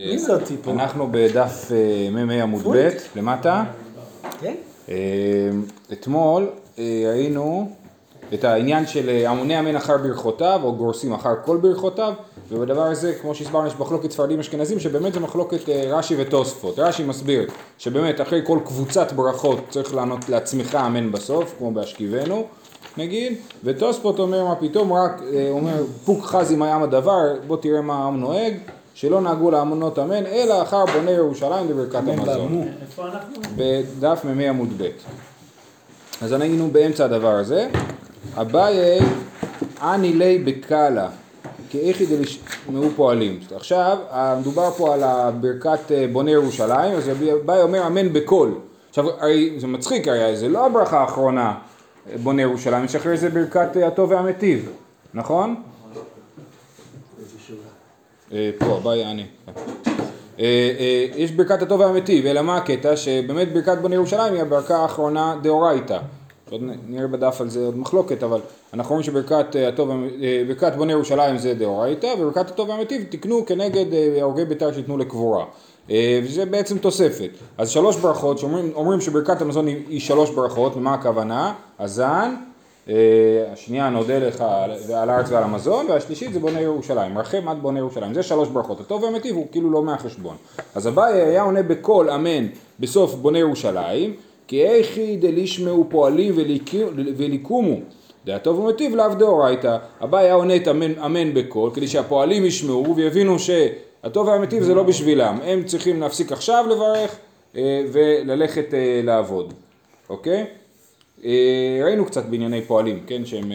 מי זאת טיפו? אנחנו בדף מ"ה עמוד ב' למטה. כן. אתמול היינו את העניין של המוני אמן אחר ברכותיו או גורסים אחר כל ברכותיו, ובדבר הזה כמו שהסברנו יש מחלוקת ספרדים אשכנזים, שבאמת זה מחלוקת רשי ותוספות. רשי מסביר שבאמת אחרי כל קבוצת ברכות צריך לענות לעצמך אמן בסוף, כמו באשכיבנו נגיד, ותוספות אומר מה פתאום, רק אומר פוק חזי מה ים הדבר, בוא תראה מה העם נוהג, שלא נהגו להמנות אמן, אלא אחר בוני ירושלים לברכת המזון. איפה אנחנו? בדף מ"ה עמוד ב'. אז היינו באמצע הדבר הזה. אביי אני לי בקלה, כאיכי דלשמעו פועלים. עכשיו, מדובר פה על ברכת בוני ירושלים, אז אביי אומר אמן בכל. עכשיו, זה מצחיק היה, זה לא הברכה האחרונה בוני ירושלים, שאחרי זה ברכת הטוב והמיטיב, נכון? פה, ביי, אני. יש ברכת הטוב והמיטיב, אלא מה הקטע? שבאמת ברכת בוני ירושלים היא הברכה האחרונה דאורייתא. עוד נראה בדף על זה עוד מחלוקת, אבל אנחנו אומרים שברכת בוני ירושלים זה דאורייתא, וברכת הטוב והמיטיב תקנו כנגד הרוגי ביתר שתנו לקבורה. וזה בעצם תוספת. אז שלוש ברכות, שאומרים שברכת המזון היא שלוש ברכות, ומה הכוונה? הזן, השנייה נודה לך על הארץ ועל המזון, והשלישית זה בוני ירושלים, רחם עד בוני ירושלים, זה שלוש ברכות, הטוב והמיטיב הוא כאילו לא מהחשבון. אז אביי היה עונה בכל אמן בסוף בוני ירושלים, כי איכי דלישמעו פועלים וליקומו, זה הטוב והמיטיב לאו דאורייתא. אביי היה עונה את אמן בכל, כדי שהפועלים ישמעו ויבינו שהטוב והמיטיב זה לא בשבילם, הם צריכים להפסיק עכשיו לברך וללכת לעבוד, אוקיי? ראינו קצת בענייני פועלים, כן, שהם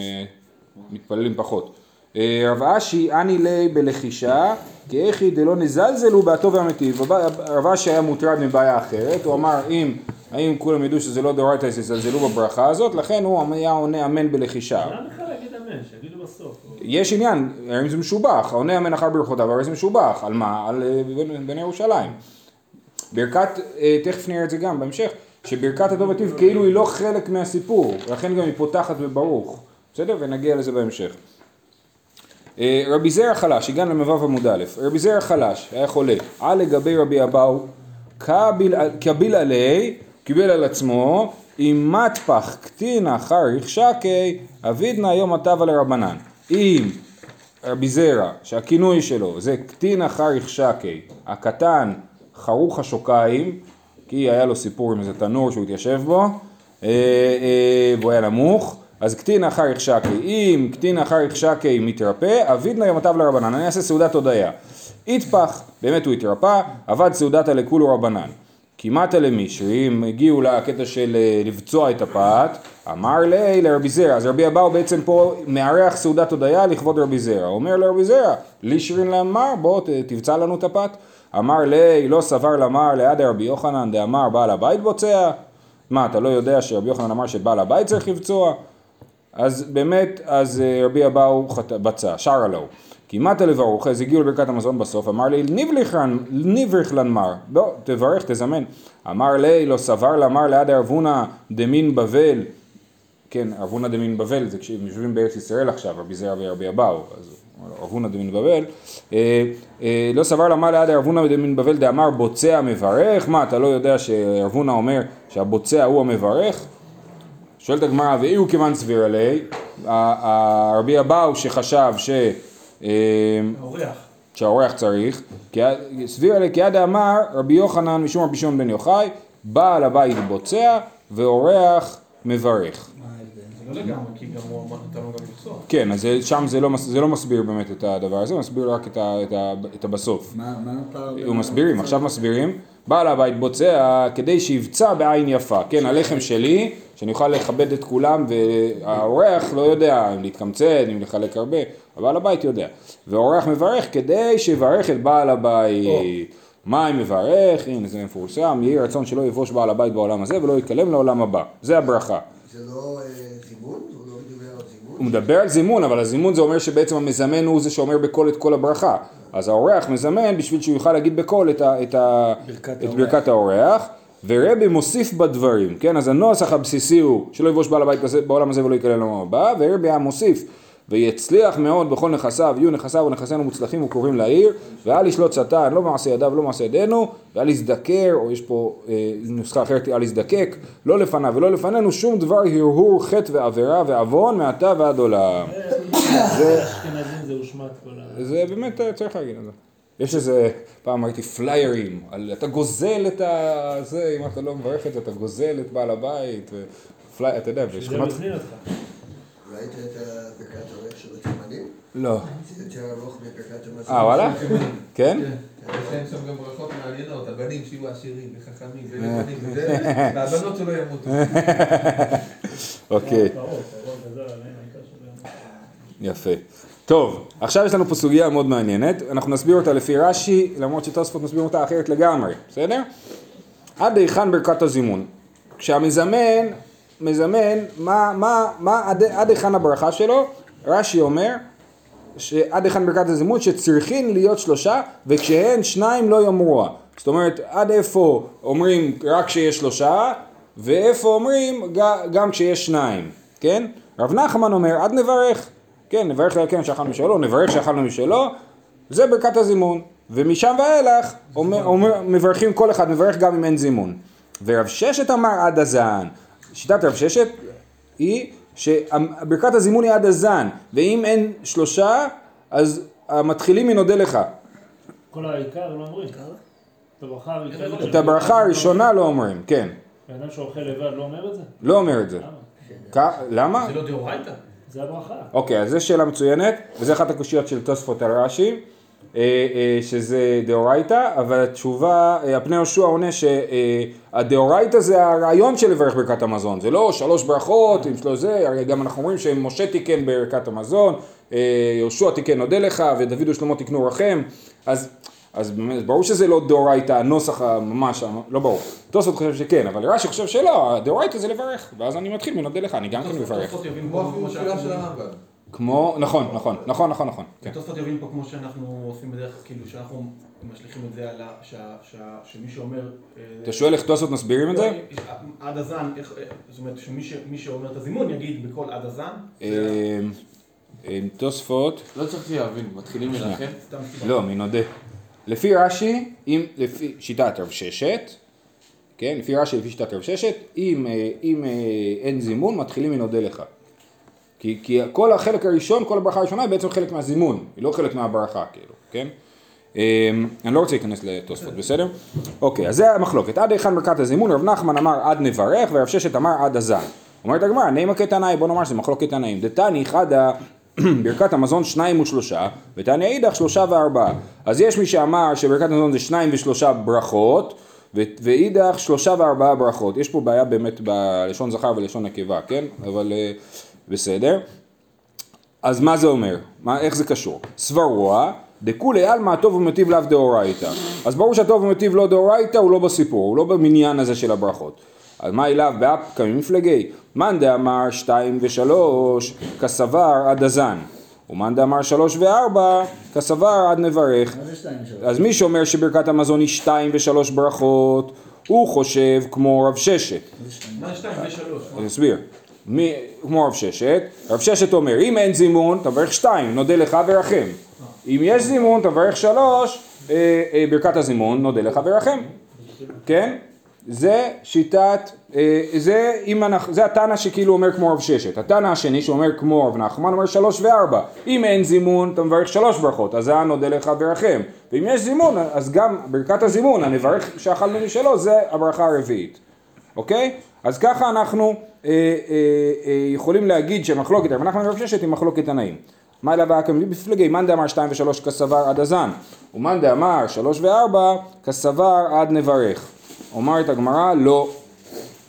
מתפללים פחות. רב אשי אני לי בלחישה, כי איכי דלא נזלזלו בהטוב והמיטיב. רב אשי היה מוטרד מבעיה אחרת, הוא אמר האם כולם ידעו שזה לא דאורייתא יזלזלו בברכה הזאת, לכן הוא היה עונה אמן בלחישה. מה בכלל להגיד אמן, שיגידו בסוף? יש עניין, האם זה משובח, העונה אמן אחר ברכותיו, אבל זה משובח, על מה? על בני ירושלים. ברכת, תכף נראה את זה גם בהמשך, שברכת הטוב והמיטיב כאילו היא לא חלק מהסיפור, לכן גם היא פותחת בברוך, בסדר? ונגיע לזה בהמשך. רבי זירא חלש, הגענו למ"ו עמוד א', רבי זירא חלש היה חולה, על לגבי רבי אבאו, קביל עלי, קיבל על עצמו, אם מטפח קטינה חריך שקי, אבידנה יום הטבה לרבנן. אם רבי זירא, שהכינוי שלו זה קטינה חריך שקי, הקטן חרוך השוקיים, כי היה לו סיפור עם איזה תנור שהוא התיישב בו, והוא היה נמוך, אז קטין אחריך שקי, אם קטין אחריך שקי מתרפא, אבידנה יומתיו לרבנן, אני אעשה סעודת הודיה. התפח, באמת הוא התרפא, עבד סעודת הלכולו רבנן. כמעט למישרי, אם הגיעו לקטע של לבצוע את הפעת, אמר לי לרבי זירא, אז רבי אבאו בעצם פה מערך סעודת הודיה לכבוד רבי זירא, אומר לרבי זירא, לישרין לאמר, בוא תבצע לנו את הפעת, אמר לי, לא סבר למר ליד רבי יוחנן, דאמר בעל הבית בוצע, מה אתה לא יודע שרבי יוחנן אמר שבעל הבית צריך לבצוע, אז באמת, אז רבי אבאו בצע, שר עליו, כמעט לברוך, אז הגיעו לברכת המזון בסוף, אמר לי, ניבריך לנמר, בוא, תברך, תזמן, אמר לי, לא סבר למר ליד הרבונה דמין בבל, כן, הרבונה דמין בבל, זה כשהם יושבים בארץ ישראל עכשיו, רבי זירא ורבי אבאו, אז הרבונה דמין בבל, לא סבר למה ליד הרבונה דמין בבל דאמר בוצע מברך, מה אתה לא יודע שהרבונה אומר שהבוצע הוא המברך? שואלת הגמרא, ואי הוא כמעט סביר עלי, הרבי אבאו שחשב שהאורח צריך, סביר עלי כי עד אמר רבי יוחנן משום רבי שמעון בן יוחאי, בעל הבית בוצע ואורח מברך. לא לגמרי, כי גם הוא אמר אתה לא גם לבצוע. כן, אז שם זה לא מסביר באמת את הדבר הזה, הוא מסביר רק את הבסוף. מה נותר? הוא מסבירים, עכשיו מסבירים. בעל הבית בוצע כדי שיבצע בעין יפה. כן, הלחם שלי, שאני אוכל לכבד את כולם, והאורח לא יודע אם להתקמצד, אם לחלק הרבה, הבעל הבית יודע. והאורח מברך כדי שיברך את בעל הבית. מה אם מברך? הנה, זה מפורסם. יהי רצון שלא יבוש בעל הבית בעולם הזה ולא יתקלם לעולם הבא. זה הברכה. זה לא זימון? הוא לא מדבר על זימון? הוא מדבר על זימון, אבל הזימון זה אומר שבעצם המזמן הוא זה שאומר בכל את כל הברכה. אז האורח מזמן בשביל שהוא יוכל להגיד בכל את ברכת האורח. ורבי מוסיף בדברים, כן? אז הנוסח הבסיסי הוא שלא יבוש בעל הבית בעולם הזה ולא יקלל לעולם הבא, ורבי היה מוסיף ויצליח מאוד בכל נכסיו, יהיו נכסיו ונכסינו מוצלחים וקוראים לעיר, ואל ישלוט שטן, לא מעשה ידיו, לא מעשה ידינו, ואל יזדקר, או יש פה נוסחה אחרת, אל יזדקק, לא לפניו ולא לפנינו, שום דבר הרהור, חטא ועבירה ועוון, מעתה ועד עולם. אשכנזים זה הושמט כל ה... זה באמת צריך להגיד על זה. יש איזה, פעם הייתי פליירים, אתה גוזל את זה, אם אתה לא מברך את זה, אתה גוזל את בעל הבית, אתה יודע, בשכונות... ראית את ברכת הרב של התימנים? לא. זה יותר ארוך מברכת המזל. וואלה? כן? יש להם שם גם ברכות מעניינות, הבנים שיהיו עשירים וחכמים ולבנים והבנות שלא ימותו. אוקיי. יפה. טוב, עכשיו יש לנו פה סוגיה מאוד מעניינת, אנחנו נסביר אותה לפי רש"י, למרות שתוספות מסביר אותה אחרת לגמרי, בסדר? עד היכן ברכת הזימון. כשהמזמן מזמן, מה עד היכן הברכה שלו? רש"י אומר שעד היכן ברכת הזימון שצריכים להיות שלושה, וכשהן שניים לא יאמרוה. זאת אומרת, עד איפה אומרים רק כשיש שלושה, ואיפה אומרים גם כשיש שניים, כן? רב נחמן אומר, עד נברך. כן, נברך להקן שאכלנו משלו, נברך שאכלנו משלו, זה ברכת הזימון. ומשם ואילך, מברכים כל אחד, מברך גם אם אין זימון. ורב ששת אמר עד הזן. שיטת רב ששת היא שברכת הזימון היא עד הזן, ואם אין שלושה, אז המתחילים מנודה לך. כל העיקר לא אומרים. את הברכה הראשונה לא אומרים, כן. האדם שאוכל לבד לא אומר את זה? לא אומר את זה. למה? זה לא דאורייתא. זה הברכה. אוקיי, אז זו שאלה מצוינת, וזו אחת הקושיות של תוספות על רש"י, שזה דאורייתא, אבל התשובה, הפני יהושע עונה שהדאורייתא זה הרעיון של לברך ברכת המזון, זה לא שלוש ברכות, אם שלא זה, הרי גם אנחנו אומרים שמשה תיקן ברכת המזון, יהושע תיקן נודה לך, ודוד ושלמה תיקנו רחם, אז ברור שזה לא דאורייתא, הנוסח ממש, לא ברור. תוספות חושב שכן, אבל רש"י חושב שלא, דאורייתא זה לברך, ואז אני מתחיל מנודה לך, אני גם כן מברך. כמו, נכון. תוספות יבין פה כמו שאנחנו עושים בדרך, כאילו שאנחנו משליכים את זה על שמי שאומר... אתה שואל איך תוספות מסבירים את זה? עד הזן, זאת אומרת שמי שאומר את הזימון יגיד בכל עד הזן. תוספות... לא צריך להבין, מתחילים מלאכם? לא, מנודה. לפי רש"י, לפי שיטת רב ששת, כן, לפי רש"י, לפי שיטת רב ששת, אם אין זימון, מתחילים מנודה לך. כי כל החלק הראשון, כל הברכה הראשונה היא בעצם חלק מהזימון, היא לא חלק מהברכה, כאילו, כן? אני לא רוצה להיכנס לתוספות, בסדר? אוקיי, אז זה המחלוקת. עד היכן ברכת הזימון, רב נחמן אמר עד נברך, ורב ששת אמר עד הזן. אומרת הגמרא, נעימה כתנאי, בוא נאמר שזה מחלוקת תנאים. דתני אחד ברכת המזון שניים ו3, ותני אידך 3 ו4. אז יש מי שאמר שברכת המזון זה 2 ו3 ברכות, ואידך 3 ו4 ברכות. יש פה בעיה באמת בלשון זכר ולשון נקבה, כן? אבל... בסדר? אז מה זה אומר? איך זה קשור? סברוע, דכולי עלמא הטוב ומיטיב לאו דאורייתא. אז ברור שהטוב ומיטיב לא דאורייתא, הוא לא בסיפור, הוא לא במניין הזה של הברכות. אז מה אליו? באפ קמים מפלגי. מאן דאמר 2 ו3 כסבר עד הזן. ומאן דאמר 3 ו4 כסבר עד נברך. מה זה 2 ו3? אז מי שאומר שברכת המזון היא 2 ו3 ברכות, הוא חושב כמו רב ששת. מה 2 ו3? אני אסביר. כמו רב ששת, רב ששת אומר, אם אין זימון, תברך 2, נודה לך ורחם. אם יש זימון, תברך 3, ברכת הזימון, נודה לך ורחם. כן? זה שיטת, זה התנא שכאילו אומר כמו רב ששת. התנא השני שאומר כמו רב נחמן, אומר 3 ו4. אם אין זימון, אתה מברך 3 ברכות, אז זה נודה לך ורחם. ואם יש זימון, אז גם ברכת הזימון, אני מברך שאכלנו משלו, זה הברכה הרביעית. אוקיי? אז ככה אנחנו יכולים להגיד שמחלוקת רב נחמן ורב ששת היא מחלוקת תנאים. מה אליו הקמים בפלגי? מאן דאמר 2 ו3 כסבר עד הזן, ומאן דאמר 3 ו4 כסבר עד נברך. אומרת הגמרא, לא,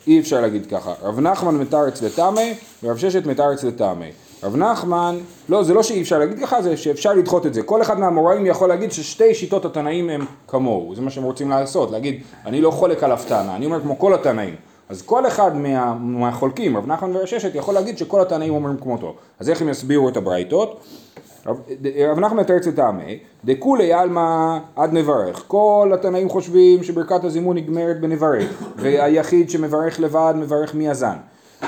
אי אפשר להגיד ככה. רב נחמן מתרץ לטעמי ורב ששת מתרץ לטעמי. רב נחמן, לא, זה לא שאי אפשר להגיד ככה, זה שאפשר לדחות את זה. כל אחד מהמוראים יכול להגיד ששתי שיטות התנאים הם כמוהו. זה מה שהם רוצים לעשות, להגיד, אני לא חולק על אף תנא, אני אומר כמו כל התנאים. אז כל אחד מהחולקים, רב נחמן ורב ששת, יכול להגיד שכל התנאים אומרים כמותו. אז איך הם יסבירו את הברייתות? רב נחמן מתרץ לטעמי, דכולי עלמא עד נברך. כל התנאים חושבים שברכת הזימון נגמרת בנברך, והיחיד שמברך לבד מברך מהזן.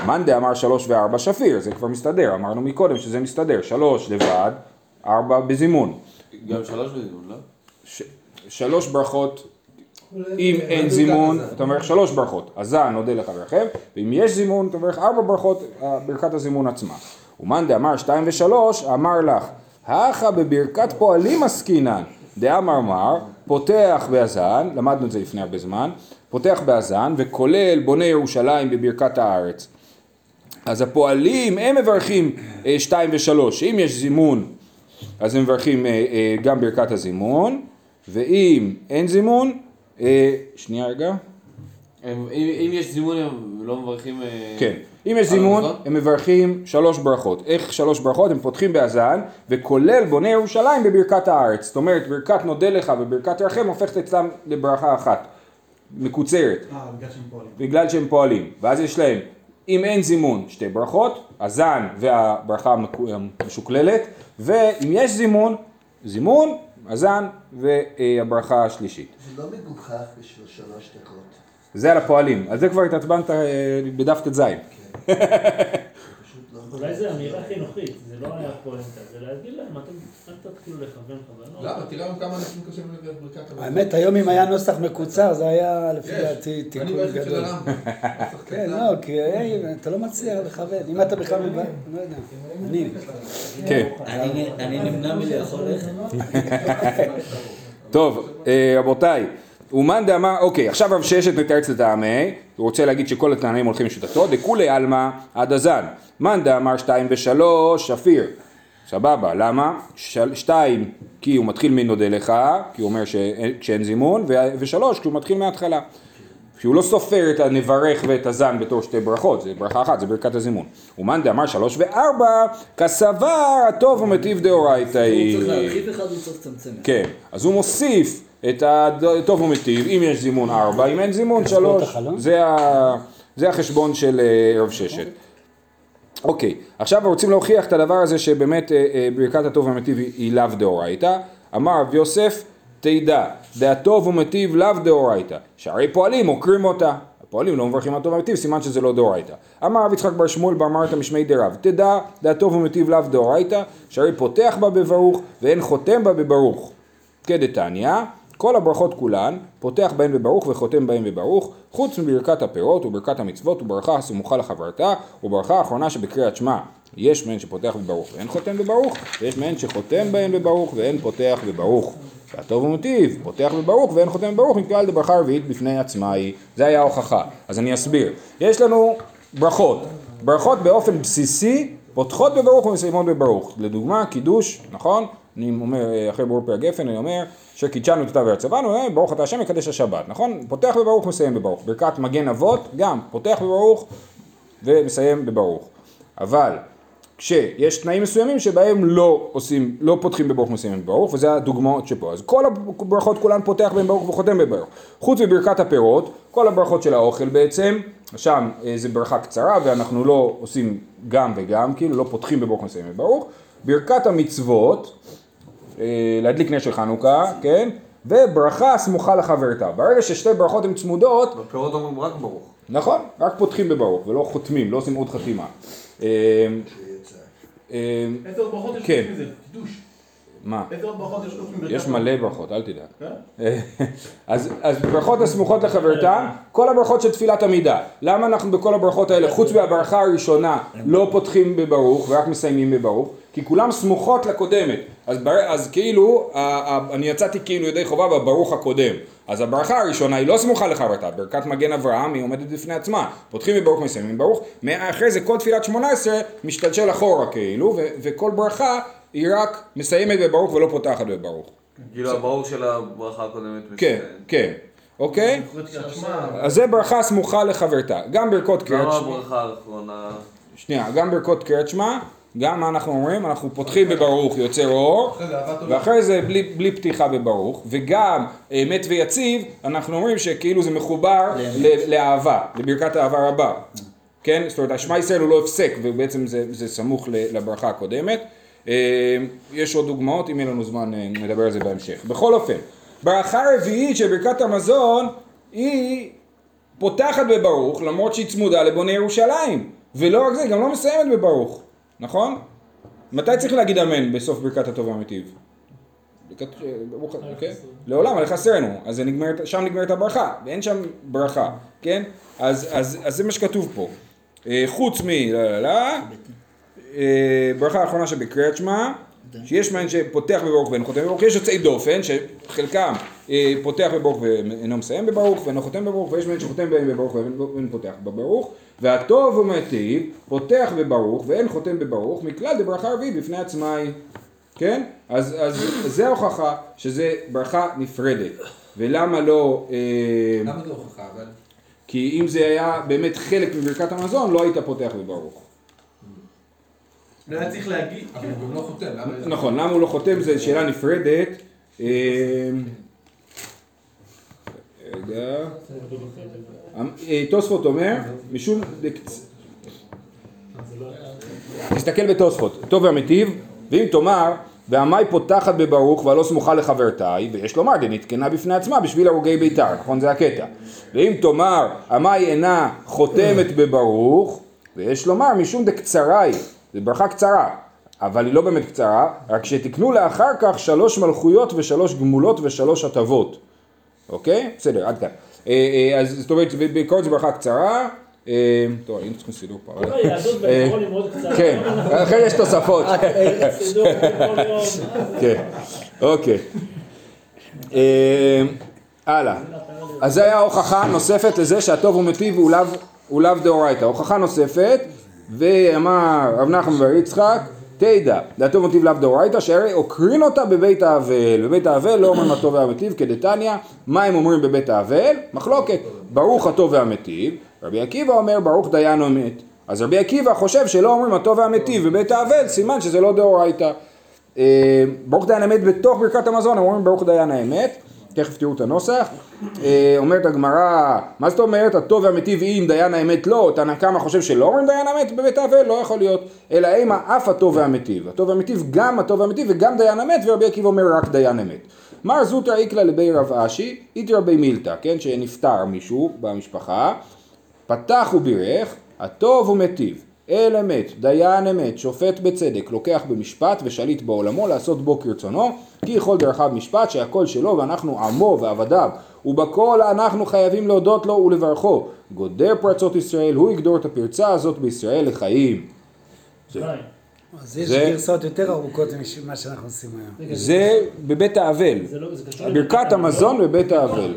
מנדה אמר 3 ו4 שפיר, זה כבר מסתדר, אמרנו מקודם שזה מסתדר, 3 לבד, 4 בזימון. גם 3 בזימון, לא? 3 ברכות, אם אין זימון, אתה מברך 3 ברכות, אזן, נודה לחברכם, ואם יש זימון, אתה מברך 4 ברכות, ברכת הזימון עצמה. ומנדה אמר 2 ו3, אמר לך, האחה בברכת פועלים עסקינן, דאמר מר, פותח באזן, למדנו את זה לפני הרבה זמן, פותח באזן וכולל בוני ירושלים בברכת הארץ. אז הפועלים הם מברכים 2 ו3, אם יש זימון אז הם מברכים גם ברכת הזימון, ואם אין זימון, שנייה רגע. אם יש זימון הם לא מברכים... כן, אם יש זימון הם מברכים 3 ברכות. איך 3 ברכות? הם פותחים באזן וכולל בוני ירושלים בברכת הארץ. זאת אומרת, ברכת נודה לך וברכת רחם הופכת אצלם לברכה אחת. מקוצרת. בגלל שהם פועלים. ואז יש להם, אם אין זימון, 2 ברכות, הזן והברכה המשוקללת, ואם יש זימון, זימון, הזן והברכה השלישית. זה לא מגוחך בשביל 3 דקות. זה על הפועלים. על זה כבר התעצבנת בדף תזיים. אולי זה אמירה חינוכית, זה לא היה פואנטה, זה להגיד להם, אתם תתחילו לכוון חוונות. למה, תראה עוד כמה אנשים קשים לברך ברכת חוונות. האמת, היום אם היה נוסח מקוצר, זה היה לפי דעתי תיקון גדול. אני ברכת של הרמב"ם. כן, לא, כי אתה לא מצליח לכוון, אם אתה בכלל מברך, לא יודע. כן. אני נמנע מלאכול לחם. טוב, רבותיי. אומן דאמר, אוקיי, עכשיו רב ששת מתרץ לטעמי, הוא רוצה להגיד שכל התנאים הולכים לשיטתו, דכולי עלמא עד אזן. מן דאמר 2 ו3 שפיר. סבבה, למה? 2 כי הוא מתחיל מנודה לך, כי הוא אומר כשאין זימון, ו3 כי הוא מתחיל מההתחלה. כי הוא לא סופר את הנברך ואת הזן בתור 2 ברכות, זה ברכה אחת, זה ברכת הזימון. ומן דאמר 3 ו4, כסבר הטוב ומטיב דאורייתאי. הוא צריך להרחיב אחד, הוא צריך לצמצם. כן, אז הוא מוסיף את הטוב ומטיב, אם יש זימון 4, אם אין זימון 3, זה החשבון של רב ששת. אוקיי, עכשיו רוצים להוכיח את הדבר הזה שבאמת ברכת הטוב ומטיב היא לאו דאורייתא. אמר רב יוסף, תדע, דהטוב ומטיב לאו דאורייתא, שהרי פועלים עוקרים אותה, הפועלים לא מברכים על הטוב ומטיב, סימן שזה לא דאורייתא. אמר רב יצחק בר שמואל באמרת משמי דרב, תדע, דהטוב ומטיב לאו דאורייתא, שהרי פותח בה בברוך ואין חותם בה בברוך. כדתניא, כל הברכות כולן, פותח בהן בברוך וחותם בהן בברוך, חוץ מברכת הפירות וברכת המצוות וברכה הסמוכה לחברתה, וברכה האחרונה שבקריאת שמע, יש מהן שפותח בברוך ואין חותם בברוך, ויש מהן שחותם בהן בברוך ואין פותח בברוך. והטוב ומטיב, פותח בברוך ואין חותם בברוך, נקרא לברכה רביעית בפני עצמה היא. זה היה ההוכחה. אז אני אסביר. יש לנו ברכות. ברכות באופן בסיסי, פותחות בברוך ומסיימות בברוך. לדוגמה, קידוש, נכון? אני אומר, אחרי ברור פי הגפן, אני אומר, שקידשנו את אותה והצבנו, ברוך אתה השם יקדש השבת, נכון? פותח בברוך, מסיים בברוך. ברכת מגן אבות, גם פותח בברוך ומסיים בברוך. אבל כשיש תנאים מסוימים שבהם לא עושים, לא פותחים בברוך ומסיימים בברוך, וזה הדוגמאות שפה. אז כל הברכות כולן פותח בהן ברוך וחותם בברוך. חוץ מברכת הפירות, כל הברכות של האוכל בעצם, שם זה ברכה קצרה, ואנחנו לא עושים גם וגם, כאילו לא פותחים בברוך ומסיימים בברוך. ברכת המצוות, להדליק נר של חנוכה, כן? וברכה סמוכה לחברתה. ברגע ששתי ברכות הן צמודות, בפירות אומרים רק ברוך. נכון, רק פותחים בברוך ולא חותמים, לא עושים עוד חתימה. עשר ברכות יש חותמים זה, קידוש. מה? עשר ברכות יש חותמים. יש מלא ברכות, אל תדאג. אז ברכות הסמוכות לחברתה, כל הברכות של תפילת עמידה. למה אנחנו בכל הברכות האלה, חוץ מהברכה הראשונה, לא פותחים בברוך ורק מסיימים בברוך? כי כולם סמוכות לקודמת, אז כאילו, אני יצאתי כאילו ידי חובה בברוך הקודם, אז הברכה הראשונה היא לא סמוכה לחברתה, ברכת מגן אברהם היא עומדת לפני עצמה, פותחים בברוך מסיימים ברוך, מאחרי זה כל תפילת 18 משתלשל אחורה כאילו, וכל ברכה היא רק מסיימת בברוך ולא פותחת בברוך. כאילו הברוך של הברכה הקודמת מסיימת. כן, כן. אוקיי? אז זה ברכה סמוכה לחברתה, גם ברכות קריאת שמע. למה הברכה האחרונה? שנייה, גם ברכות קריאת שמע. גם מה אנחנו אומרים, אנחנו פותחים בברוך יוצר אור, ואחרי זה בלי פתיחה בברוך, וגם אמת ויציב, אנחנו אומרים שכאילו זה מחובר לאהבה, לברכת אהבה רבה. כן? זאת אומרת, השמע ישראל הוא לא הפסק, ובעצם זה סמוך לברכה הקודמת. יש עוד דוגמאות, אם אין לנו זמן נדבר על זה בהמשך. בכל אופן, ברכה רביעית של ברכת המזון, היא פותחת בברוך, למרות שהיא צמודה לבוני ירושלים. ולא רק זה, גם לא מסיימת בברוך, נכון? מתי צריך להגיד אמן בסוף ברכת הטובה מטיב? לעולם, על חסרנו, אז שם נגמרת הברכה, ואין שם ברכה, כן? אז זה מה שכתוב פה. חוץ ברכה האחרונה שבקריאת שמע, שיש מהן שפותח בברוך ואינו חותם בברוך, יש יוצאי דופן שחלקם פותח בברוך ואינו מסיים בברוך ואינו חותם בברוך, ויש מהן שחותם בברוך ואינו פותח בברוך, והטוב ומטיב פותח בברוך ואין חותם בברוך, מכלל דברכה הרביעית בפני עצמה היא, כן? אז זה ההוכחה שזה ברכה נפרדת. ולמה לא... למה זה הוכחה אבל? כי אם זה היה באמת חלק מברכת המזון, לא היית פותח בברוך. לא היה צריך להגיד, אבל הוא גם לא חותם. נכון, למה הוא לא חותם זה שאלה נפרדת. רגע. תוספות אומר, משום... תסתכל בתוספות, טוב והמטיב, ואם תאמר, והמאי פותחת בברוך והלא סמוכה לחברתיי, ויש לומר, דנתקנה בפני עצמה בשביל הרוגי ביתר, נכון? זה הקטע. ואם תאמר, המאי אינה חותמת בברוך, ויש לומר, משום דקצריי, זה ברכה קצרה, אבל היא לא באמת קצרה, רק שתקנו לאחר כך 3 מלכויות ו3 גמולות ו3 הטבות. אוקיי? בסדר, עד כאן. אז זאת אומרת, בעיקרון זה ברכה קצרה, טוב, אני צריך לסידור פה. היהדות בלכון היא מאוד קצרה. כן, אחרי יש תוספות. סידור בלכון יום. כן, אוקיי. הלאה. אז זה היה הוכחה נוספת לזה שהטוב הוא מטיב הוא לאו דאורייתא. הוכחה נוספת, ואמר רב נחמן בר יצחק, תדע, דהטוב ומטיב לאו דאורייתא, שהרי עוקרין אותה בבית האבל. בבית האבל לא אומרים הטוב והמטיב, כדתניא, מה הם אומרים בבית האבל? מחלוקת, ברוך הטוב והמטיב. רבי עקיבא אומר ברוך דיין אמת. אז רבי עקיבא חושב שלא אומרים הטוב והמטיב בבית האבל, סימן שזה לא דאורייתא. ברוך דיין אמת בתוך ברכת המזון, הם אומרים ברוך דיין האמת. תכף תראו את הנוסח. אומרת הגמרא, מה זאת אומרת? הטוב והמטיב אם דיין האמת לא, תנא קמא חושב שלא אומרים דיין האמת בבית האבל, לא יכול להיות. אלא אימה אף הטוב והמטיב. הטוב והמטיב גם הטוב והמטיב וגם דיין האמת, ורבי עקיבא אומר רק דיין אמת. מר זוטרא איקלה לבי רב אשי, איתרא בי מילתא, כן, שנפטר מישהו במשפחה. פתח ובירך, הטוב ומטיב, אל אמת, דיין אמת, שופט בצדק, לוקח במשפט ושליט בעולמו, לעשות בו כרצונו, כי כל דרכיו משפט שהכל שלו ואנחנו עמו ועבדיו, ובכל אנחנו חייבים להודות לו ולברכו, גודר פרצות ישראל, הוא יגדור את הפרצה הזאת בישראל לחיים. אז יש גרסאות יותר ארוכות ממה שאנחנו עושים היום. זה בבית האבל, ברכת המזון בבית האבל.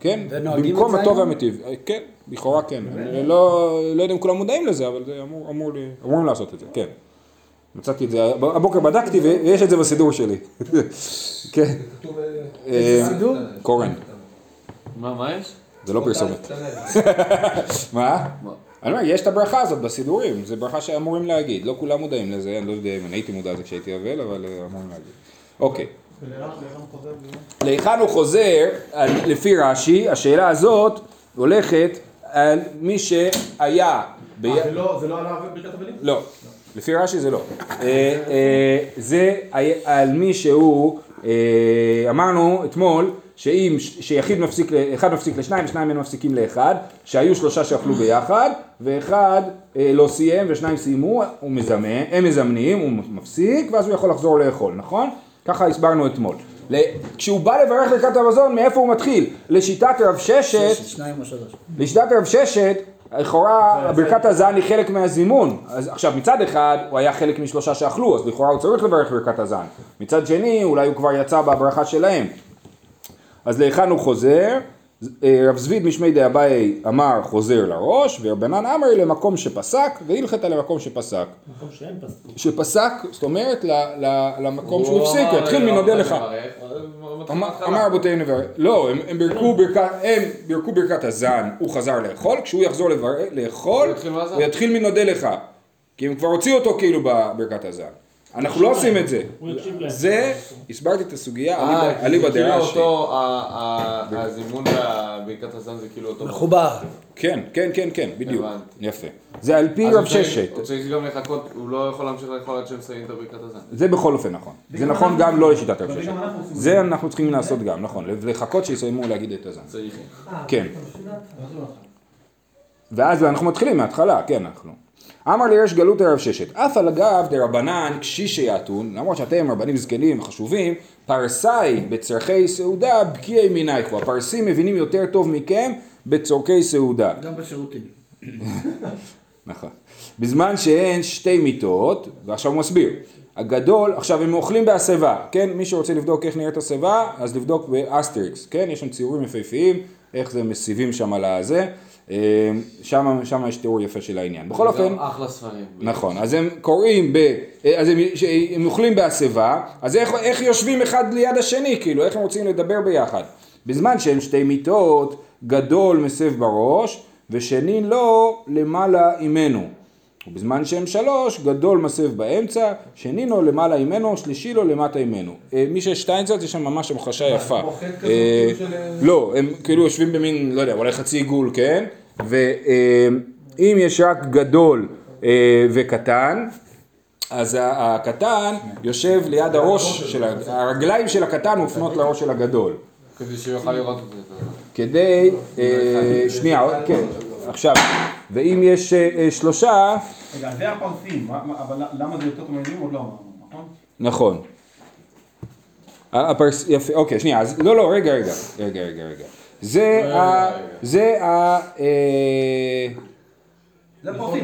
כן, במקום הטוב והמטיב, כן, לכאורה כן, אני לא יודע אם כולם מודעים לזה, אבל זה אמורים לעשות את זה, כן. מצאתי את זה, הבוקר בדקתי ויש את זה בסידור שלי. כן. איזה סידור? קורן. מה יש? זה לא פרסומת. מה? אני אומר, יש את הברכה הזאת בסידורים, זה ברכה שאמורים להגיד, לא כולם מודעים לזה, אני לא יודע אם אני הייתי מודע לזה כשהייתי אבל, אבל אמורים להגיד. אוקיי. להיכן הוא חוזר, לפי רש"י, השאלה הזאת הולכת על מי שהיה. זה לא עליו ברכת הבלים? לא, לפי רש"י זה לא. זה על מי שהוא, אמרנו אתמול, שיחיד מפסיק, אחד מפסיק לשניים ושניים הם מפסיקים לאחד, שהיו 3 שאכלו ביחד, ואחד לא סיים ושניים סיימו, הם מזמנים, הוא מפסיק, ואז הוא יכול לחזור לאכול, נכון? ככה הסברנו אתמול. כשהוא בא לברך ברכת המזון, מאיפה הוא מתחיל? לשיטת רב ששת, לשיטת רב ששת, לכאורה ברכת הזן היא חלק מהזימון. עכשיו מצד אחד הוא היה חלק מ3 שאכלו, אז לכאורה הוא צריך לברך ברכת הזן. מצד שני אולי הוא כבר יצא בהברכה שלהם. אז להיכן הוא חוזר? רב זביד משמי דאביי אמר חוזר לראש, ורבנן אמרי למקום שפסק, והלכת למקום שפסק. מקום שהם פסקו. שפסק, זאת אומרת, למקום שהוא הפסיק, התחיל מנודה לך. אמר רבותינו, לא, הם ברכו ברכת הזן, הוא חזר לאכול, כשהוא יחזור לאכול, הוא יתחיל מנודה לך, כי הם כבר הוציאו אותו כאילו בברכת הזן. אנחנו לא עושים את זה. זה, הסברתי את הסוגיה, אליבא דרש"י. כאילו אותו, הזימון בברכת הזן זה כאילו אותו... מחובר. כן, כן, כן, כן, בדיוק. יפה. זה על פי רב ששת. הוא צריך גם לחכות, הוא לא יכול להמשיך לאכול עד שהם מסיימים את ברכת הזן. זה בכל אופן נכון. זה נכון גם לא לשיטת רב ששת. זה אנחנו צריכים לעשות גם, נכון. לחכות שיסיימו להגיד את הזן. צריך. כן. ואז אנחנו מתחילים מההתחלה, כן, אנחנו. אמר לי רש גלות הרב ששת, אף על אגב דרבנן קשישי יעתון, למרות שאתם רבנים זקנים חשובים, פרסאי בצרכי סעודה בקיאי מנייכו, הפרסים מבינים יותר טוב מכם בצורכי סעודה. גם בשירותים. נכון. בזמן שהן שתי מיטות, ועכשיו הוא מסביר, הגדול, עכשיו הם אוכלים בהסבה, כן? מי שרוצה לבדוק איך נראית הסבה, אז לבדוק באסטריקס, כן? יש שם ציורים יפהפיים, איך זה מסיבים שם על הזה, שם יש תיאור יפה של העניין. בכל אופן, אחלה ספרים. נכון, אז הם קוראים, אז הם אוכלים בהסבה, אז איך יושבים אחד ליד השני, כאילו, איך הם רוצים לדבר ביחד? בזמן שהם שתי מיטות, גדול מסב בראש, ושני לא למעלה אימנו. ובזמן שהם שלוש, גדול מסב באמצע, שני לא למעלה אימנו, שלישי לא למטה אימנו. מי ששטיינזרט יש שם ממש המחשה יפה. לא, הם כאילו יושבים במין, לא יודע, אולי חצי עיגול, כן? ואם יש רק גדול וקטן, אז הקטן יושב ליד הראש של, הרגליים של הקטן מופנות לראש של הגדול. כדי שיוכל לראות את זה. כדי, שנייה, כן, עכשיו, ואם יש שלושה... רגע, זה הפרסים, אבל למה זה יותר תמידים עוד לא אמרנו, נכון? נכון. הפרס, יפה, אוקיי, שנייה, אז לא, רגע. זה הפרסים,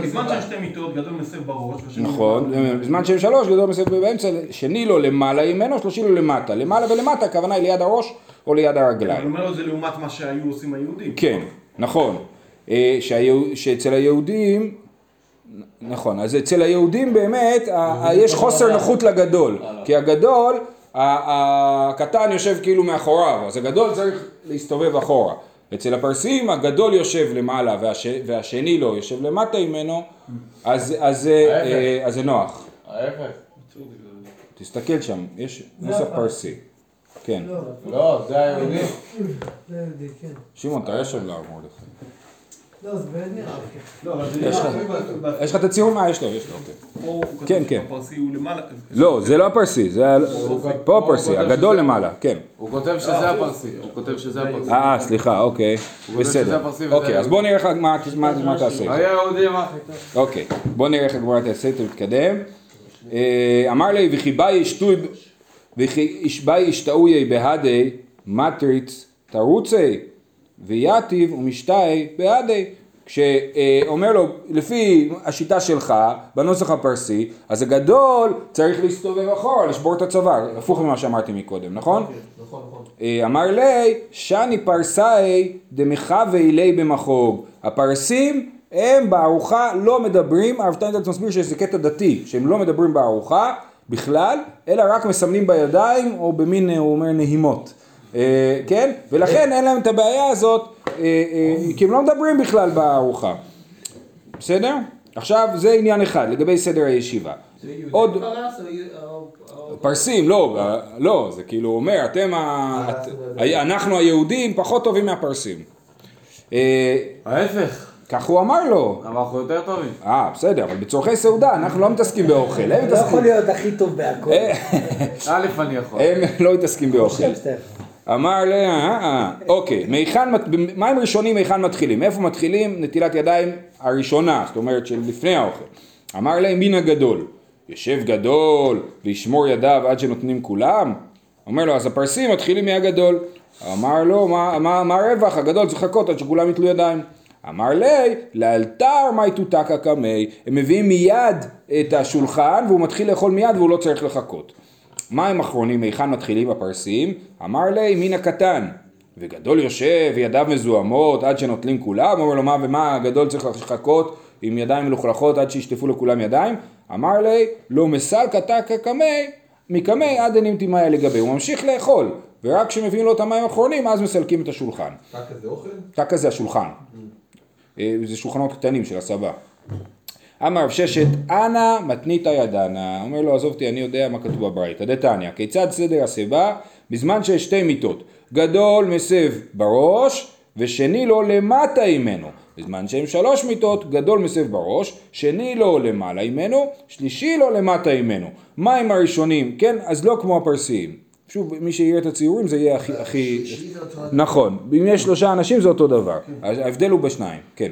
בזמן שהם שתי מיטות, גדול מסב בראש. נכון, בזמן שהם שלוש, גדול מסב באמצע, שני לו למעלה ממנו, שלושי לו למטה. למעלה ולמטה, הכוונה היא ליד הראש, או ליד הרגליים. אני אומר לו, זה לעומת מה שהיו עושים היהודים. כן, נכון. שאצל היהודים, נכון, אז אצל היהודים באמת יש חוסר נוחות לגדול. כי הגדול, הקטן יושב כאילו מאחוריו, אז הגדול צריך להסתובב אחורה. אצל הפרסים, הגדול יושב למעלה והשני לא יושב למטה ממנו, אז זה נוח. ההפך. תסתכל שם, יש נוסח פרסי. כן. לא, זה היהודי. זה היהודי, כן. שמעון, אתה ישב להר מורדכי. לא, זה בעד נראה. לא, אבל זה נראה. יש לך את הציור מה? יש לו, אוקיי. כן, כן. הפרסי הוא למעלה. לא, זה לא הפרסי, זה פה הפרסי, הגדול למעלה, כן. הוא כותב שזה הפרסי. סליחה, אוקיי. בסדר. אוקיי, אז בוא נראה לך מה תעשה. היהודי, מה? אוקיי, בוא נראה לך מה תעשה, תתקדם. אמר לי, וחיבאי שטוי... וכי ישבאי ישתאויי בהדי מטריץ תרוצי ויתיב ומשתאי בהדי. כשאומר לו, לפי השיטה שלך, בנוסח הפרסי, אז הגדול צריך להסתובב אחורה, לשבור את הצוואר. הפוך ממה שאמרתי מקודם, נכון? נכון. אמר לי, שאני פרסאי דמחווה לי במחוג. הפרסים הם בארוחה לא מדברים, הרב שטיינזלץ מסביר שזה קטע דתי, שהם לא מדברים בארוחה, בכלל, אלא רק מסמנים בידיים או במין, הוא אומר, נהימות. כן? ולכן אין להם את הבעיה הזאת, כי הם לא מדברים בכלל בארוחה. בסדר? עכשיו זה עניין אחד, לגבי סדר הישיבה. עוד... פרסים, לא, זה כאילו אומר, אנחנו היהודים פחות טובים מהפרסים. ההפך. כך הוא אמר לו. אבל אנחנו יותר טובים. בסדר, אבל בצורכי סעודה, אנחנו לא מתעסקים באוכל. לא יכול להיות הכי טוב בהכל. אני יכול. הם לא מתעסקים באוכל. אמר לי, אוקיי, מים ראשונים מהיכן מתחילים? איפה מתחילים? נטילת ידיים הראשונה, זאת אומרת שלפני האוכל. אמר לי, מן הגדול, יושב גדול, וישמור ידיו עד שנותנים כולם. אומר לו, אז הפרסים מתחילים מהגדול. אמר לו, מה הרווח? הגדול צריך לחכות עד שכולם יתלו ידיים. אמר לי, לאלתר מי תותקה קמי, הם מביאים מיד את השולחן והוא מתחיל לאכול מיד והוא לא צריך לחכות. מים אחרונים, מהיכן מתחילים הפרסים? אמר לי, מן הקטן, וגדול יושב וידיו מזוהמות עד שנוטלים כולם. אומר לו, מה ומה הגדול צריך לחכות עם ידיים מלוכלכות עד שישטפו לכולם ידיים? אמר לי, לא מסל קטקה קמי, מקמי עד הנמתי מיה לגבי, הוא ממשיך לאכול. ורק כשמביאים לו את המים האחרונים אז מסלקים את השולחן. תקה זה אוכל? תקה זה השולחן. זה שולחנות קטנים של הסבא. אמר רב ששת, אנא מתנית ידנה. אומר לו, עזובתי, אני יודע מה כתוב בברייתא. דתניא, כיצד סדר הסבה? בזמן שיש שתי מיטות, גדול מסב בראש ושני לו למטה ממנו. בזמן שהם שלוש מיטות, גדול מסב בראש, שני לו למעלה ממנו, שלישי לו למטה ממנו. מה עם הראשונים? כן, אז לא כמו הפרסיים. שוב, מי שיראה את הציורים זה יהיה הכי... נכון, אם יש שלושה אנשים זה אותו דבר, ההבדל הוא בשניים, כן.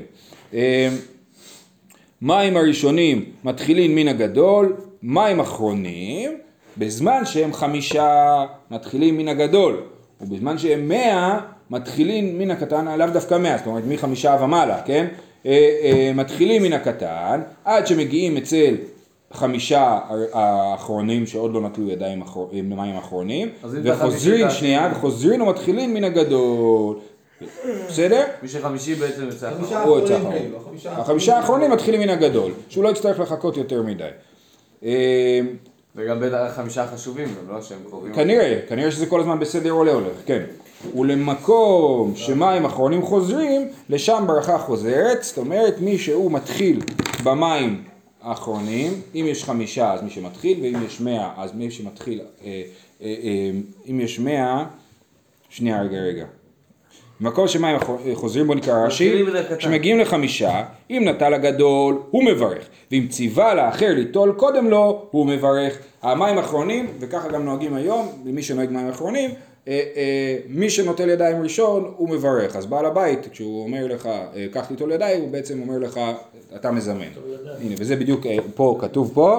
מים הראשונים מתחילים מן הגדול, מים אחרונים, בזמן שהם 5 מתחילים מן הגדול, ובזמן שהם 100 מתחילים מן הקטן, עליו דווקא 100, זאת אומרת מ5 ומעלה, כן? מתחילים מן הקטן, עד שמגיעים אצל 5 האחרונים שעוד לא נטלו ידיים מים אחרונים, וחוזרים שנייה, וחוזרים ומתחילים מן הגדול. בסדר? מי שחמישי בעצם יוצא אחרון. ה5 האחרונים מתחילים מן הגדול, שהוא לא יצטרך לחכות יותר מדי. וגם בין 5 חשובים, גם לא שהם קרובים. כנראה שזה כל הזמן בסדר עולה הולך, כן. ולמקום שמים אחרונים חוזרים, לשם ברכה חוזרת, זאת אומרת מי שהוא מתחיל במים האחרונים, אם יש 5 אז מי שמתחיל, ואם יש 100 אז מי שמתחיל, אם יש 100, שנייה רגע. במקום שמים חוזרים בו נקרא רשי, שמגיעים ל5, אם נטל הגדול הוא מברך, ואם ציווה לאחר ליטול קודם לו הוא מברך. המים האחרונים, וככה גם נוהגים היום, למי שנוהג מים האחרונים, מי שנוטל ידיים ראשון הוא מברך. אז בעל הבית כשהוא אומר לך קח ליטול ידיים, הוא בעצם אומר לך אתה מזמן. הנה, וזה בדיוק פה כתוב פה.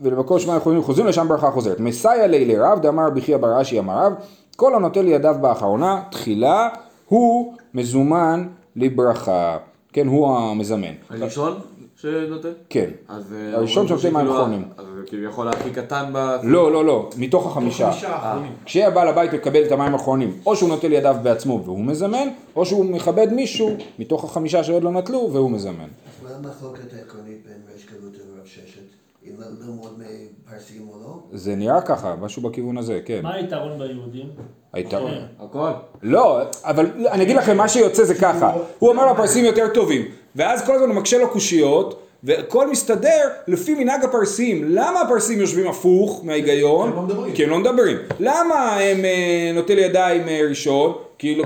ולמקום שמים חוזרים חוזרים לשם ברכה חוזרת. מסייע לי לרב דאמר בכי אבר אשי אמר רב, כל הנוטל ידיו באחרונה, תחילה, הוא מזומן לברכה. כן, הוא המזמן. הראשון שנוטל? כן. הראשון שנוטל מים אחרונים. אז כאילו יכול הכי קטן ב... לא, מתוך 5. כשהבעל הבית מקבל את המים האחרונים, או שהוא נוטל ידיו בעצמו והוא מזמן, או שהוא מכבד מישהו מתוך 5 שעוד לא נטלו והוא מזמן. אז מה המחלוקת העקרונית בין רשי ורב ששת? ללמוד מפרסים או לא? זה נראה ככה, משהו בכיוון הזה, כן. מה היתרון ביהודים? היתרון. הכל? לא, אבל אני אגיד לכם, מה שיוצא זה ככה. הוא אומר לפרסים יותר טובים, ואז כל הזמן הוא מקשה לו קושיות, והכל מסתדר לפי מנהג הפרסים. למה הפרסים יושבים הפוך מההיגיון? כי הם לא מדברים. כי הם לא מדברים. למה הם נוטל ידיים ראשון? כי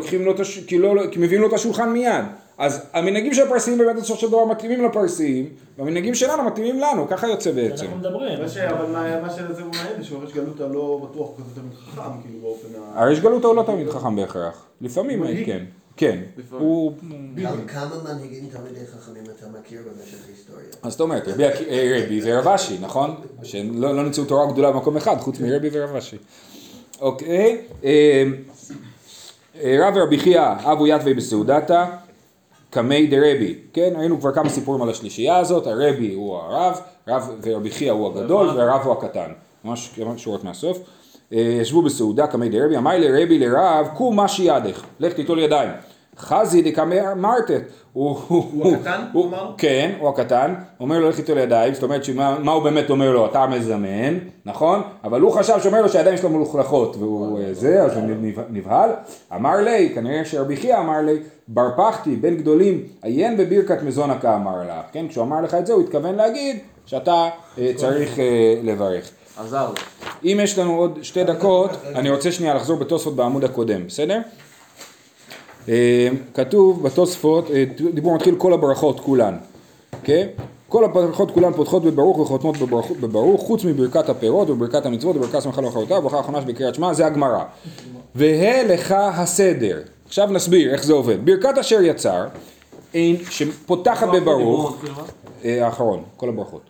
מביאים לו את השולחן מיד. אז המנהגים של הפרסיים באמת בסוף של דבר מתאימים לפרסיים, והמנהגים שלנו מתאימים לנו, ככה יוצא בעצם. אנחנו מדברים. אבל מה שזה הוא נהל, שהרש גלותה לא בטוח כזה תמיד חכם, כאילו באופן ה... הרש גלותה הוא לא תמיד חכם בהכרח. לפעמים, כן. כן. כמה מנהיגים תמידי חכמים אתה מכיר במשך היסטוריה? אז זאת אומרת, רבי ורב אשי, נכון? שלא נמצאו תורה גדולה במקום אחד, חוץ מרבי ורב אשי. אוקיי. רב ורבי חייא, אבו יתווי בסעודתה. קמי דרבי, כן? ראינו כבר כמה סיפורים על השלישייה הזאת, הרבי הוא הרב, רב ורבי חייא הוא הגדול, והרב הוא הקטן. ממש שורות מהסוף. ישבו בסעודה, קמי דרבי, אמר לרבי לרב, קום משי ידך, לך תיטול ידיים. חזי דקמי מרתת. הוא הקטן? כן, הוא הקטן. אומר לו, לך תיטול ידיים, זאת אומרת, מה הוא באמת אומר לו? אתה מזמן, נכון? אבל הוא חשב שאומר לו שהידיים שלו מלוכלכות, והוא זה, אז הוא נבהל. אמר לי, כנראה שרבי חייא אמר לי, ברפחתי בין גדולים, עיין בברכת מזון כאמר לך, כן? כשהוא אמר לך את זה, הוא התכוון להגיד שאתה צריך לברך. עזר. אם יש לנו עוד 2 דקות, אני רוצה שנייה לחזור בתוספות בעמוד הקודם, בסדר? כתוב בתוספות, דיבור מתחיל כל הברכות כולן, אוקיי? כל הברכות כולן פותחות בברוך וחותמות בברוך, חוץ מברכת הפירות וברכת המצוות וברכת שמחה לאחריותה, וברכה האחרונה שבקריאת שמע, זה הגמרא. והא לך הסדר. עכשיו נסביר איך זה עובד. ברכת אשר יצר, שפותחת בברוך, האחרון, כל הברכות.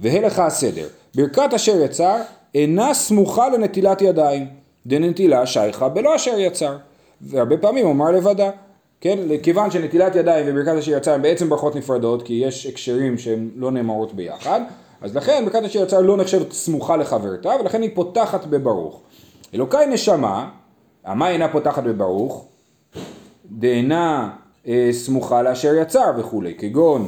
והא לך הסדר. ברכת אשר יצר אינה סמוכה לנטילת ידיים, דנטילה שייכה בלא אשר יצר. והרבה פעמים אומר לבדה, כן? כיוון שנטילת ידיים וברכת אשר יצר הן בעצם ברכות נפרדות, כי יש הקשרים שהן לא נאמרות ביחד, אז לכן ברכת אשר יצר לא נחשבת סמוכה לחברתה, ולכן היא פותחת בברוך. אלוקי נשמה, המה אינה פותחת בברוך, דאינה סמוכה לאשר יצר וכו', כגון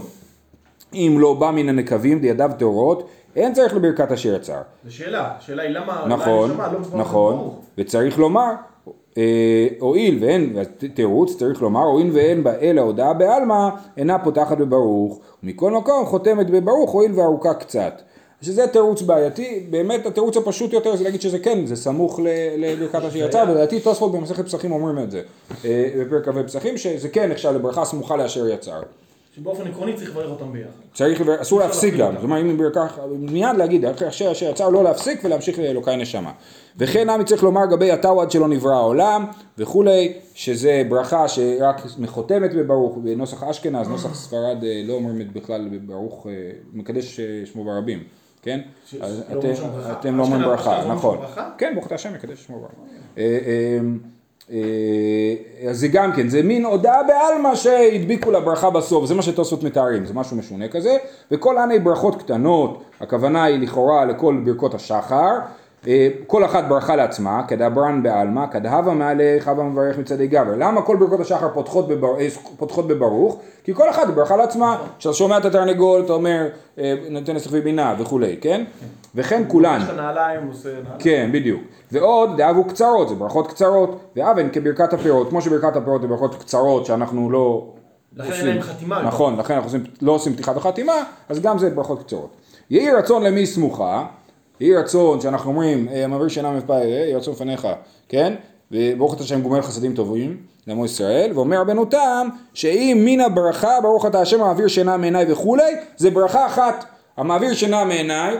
אם לא בא מן הנקבים דידיו תאורות, אין צריך לברכת אשר יצר. זו שאלה, השאלה היא למה נשמה לא פותחת בברוך. וצריך לומר, הואיל ואין, תירוץ צריך לומר, הואיל ואין בה אלא הודעה בעלמא, אינה פותחת בברוך, ומכל מקום חותמת בברוך, הואיל וארוכה קצת. שזה תירוץ בעייתי, באמת התירוץ הפשוט יותר זה להגיד שזה כן, זה סמוך לברכת אשר יצר, ולדעתי תוספות במסכת פסחים אומרים את זה, בפרק פסחים, שזה כן נחשב לברכה סמוכה לאשר יצר. שבאופן עקרוני צריך לברך אותם ביחד. צריך לברך, אסור להפסיק גם. זאת אומרת, אם ברכך, מיד להגיד, אחרי אשר יצא לא להפסיק ולהמשיך לאלוקי נשמה. וכן נמי צריך לומר גבי אתה עד שלא נברא העולם וכולי, שזה ברכה שרק מחותמת בברוך, בנוסח אשכנז, נוסח ספרד לא אומרת בכלל בברוך, מקדש שמו ברבים. כן? אתם לא אומרים ברכה, נכון. כן, ברוך אתה השם מקדש שמו ברבים. אז זה גם כן, זה מין הודעה בעלמא שהדביקו לברכה בסוף, זה מה שתוספות מתארים, זה משהו משונה כזה, וכל עני ברכות קטנות, הכוונה היא לכאורה לכל ברכות השחר, כל אחת ברכה לעצמה, כדברן בעלמא, כדהבה מעלה, חבה מברך מצדי גבר. למה כל ברכות השחר פותחות בברוך? כי כל אחת ברכה לעצמה, כשאתה שומע את התרנגול, אתה אומר, נותן שכבי בינה וכולי, כן? וכן כולן. כן, בדיוק. ועוד, דאבו קצרות, זה ברכות קצרות, ואבן כברכת הפירות, כמו שברכת הפירות זה ברכות קצרות שאנחנו לא עושים. נכון, לכן אנחנו לא עושים פתיחה וחתימה, אז גם זה ברכות קצרות. יהי רצון למי סמוכה, יהי רצון שאנחנו אומרים, מעביר שינה מפאי, יהי רצון פניך, כן? וברוך אתה השם גומל חסדים טובים לעמו ישראל, ואומר רבנו תם, שאם מן הברכה, ברוך אתה השם מעביר שינה מעיניי וכולי, זה ברכה אחת, המעביר שינה מעיניי,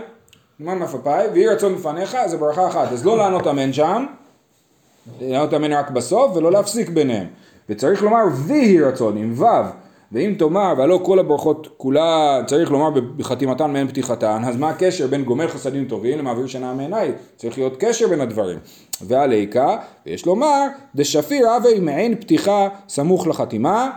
נאמן מפאי, ויהי רצון מפניך, זה ברכה אחת, אז לא לענות אמן שם, לענות אמן רק בסוף, ולא להפסיק ביניהם, וצריך לומר ויהי רצון, עם וו, ואם תאמר, והלא כל הברכות כולה, צריך לומר בחתימתן מעין פתיחתן, אז מה הקשר בין גומל חסדים טובים למעביר שינה מעיניי? צריך להיות קשר בין הדברים. והליקה, ויש לומר, דשפיר אבי מעין פתיחה סמוך לחתימה,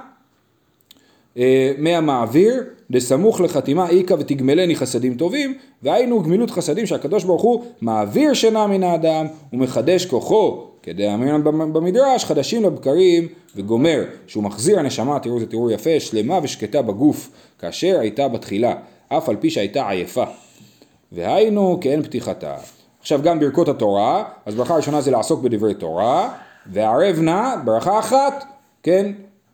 מהמעביר, דסמוך לחתימה איקה ותגמלני חסדים טובים, והיינו גמילות חסדים שהקדוש ברוך הוא מעביר שינה מן האדם ומחדש כוחו. כדי אמרנו במדרש, חדשים לבקרים וגומר, שהוא מחזיר הנשמה, תראו זה תיאור יפה, שלמה ושקטה בגוף, כאשר הייתה בתחילה, אף על פי שהייתה עייפה, והיינו כאין פתיחתה. עכשיו גם ברכות התורה, אז ברכה הראשונה זה לעסוק בדברי תורה, והערבנה, ברכה אחת, כן,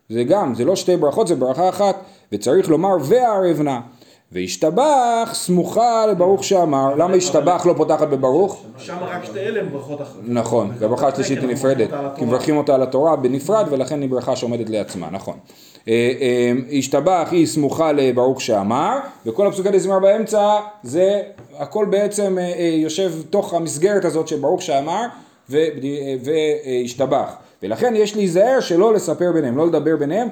זה גם, זה לא שתי ברכות, זה ברכה אחת, וצריך לומר והערבנה, והשתבח סמוכה לברוך שאמר. למה השתבח לא פותחת בברוך? שם רק שתי אלם ברכות אחרות. נכון, והברכה השלישית היא נפרדת, כי מברכים אותה על התורה בנפרד, ולכן היא ברכה שעומדת לעצמה, נכון. השתבח היא סמוכה לברוך שאמר, וכל הפסוקה דזמר באמצע, זה הכל בעצם יושב תוך המסגרת הזאת של ברוך שאמר, והשתבח. ולכן יש להיזהר שלא לספר ביניהם, לא לדבר ביניהם,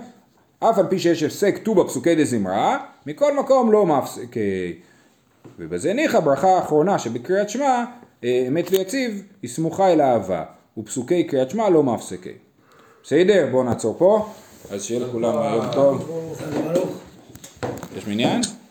אף על פי שיש הפסק טו בפסוקי דזמרה, מכל מקום לא מפסק. ובזה ניחא ברכה האחרונה שבקריאת שמע, אמת ויציב, היא סמוכה אל האהבה. ופסוקי קריאת שמע לא מפסקי. בסדר, בואו נעצור פה. אז שיהיה לכולם יום טוב. יש מניין?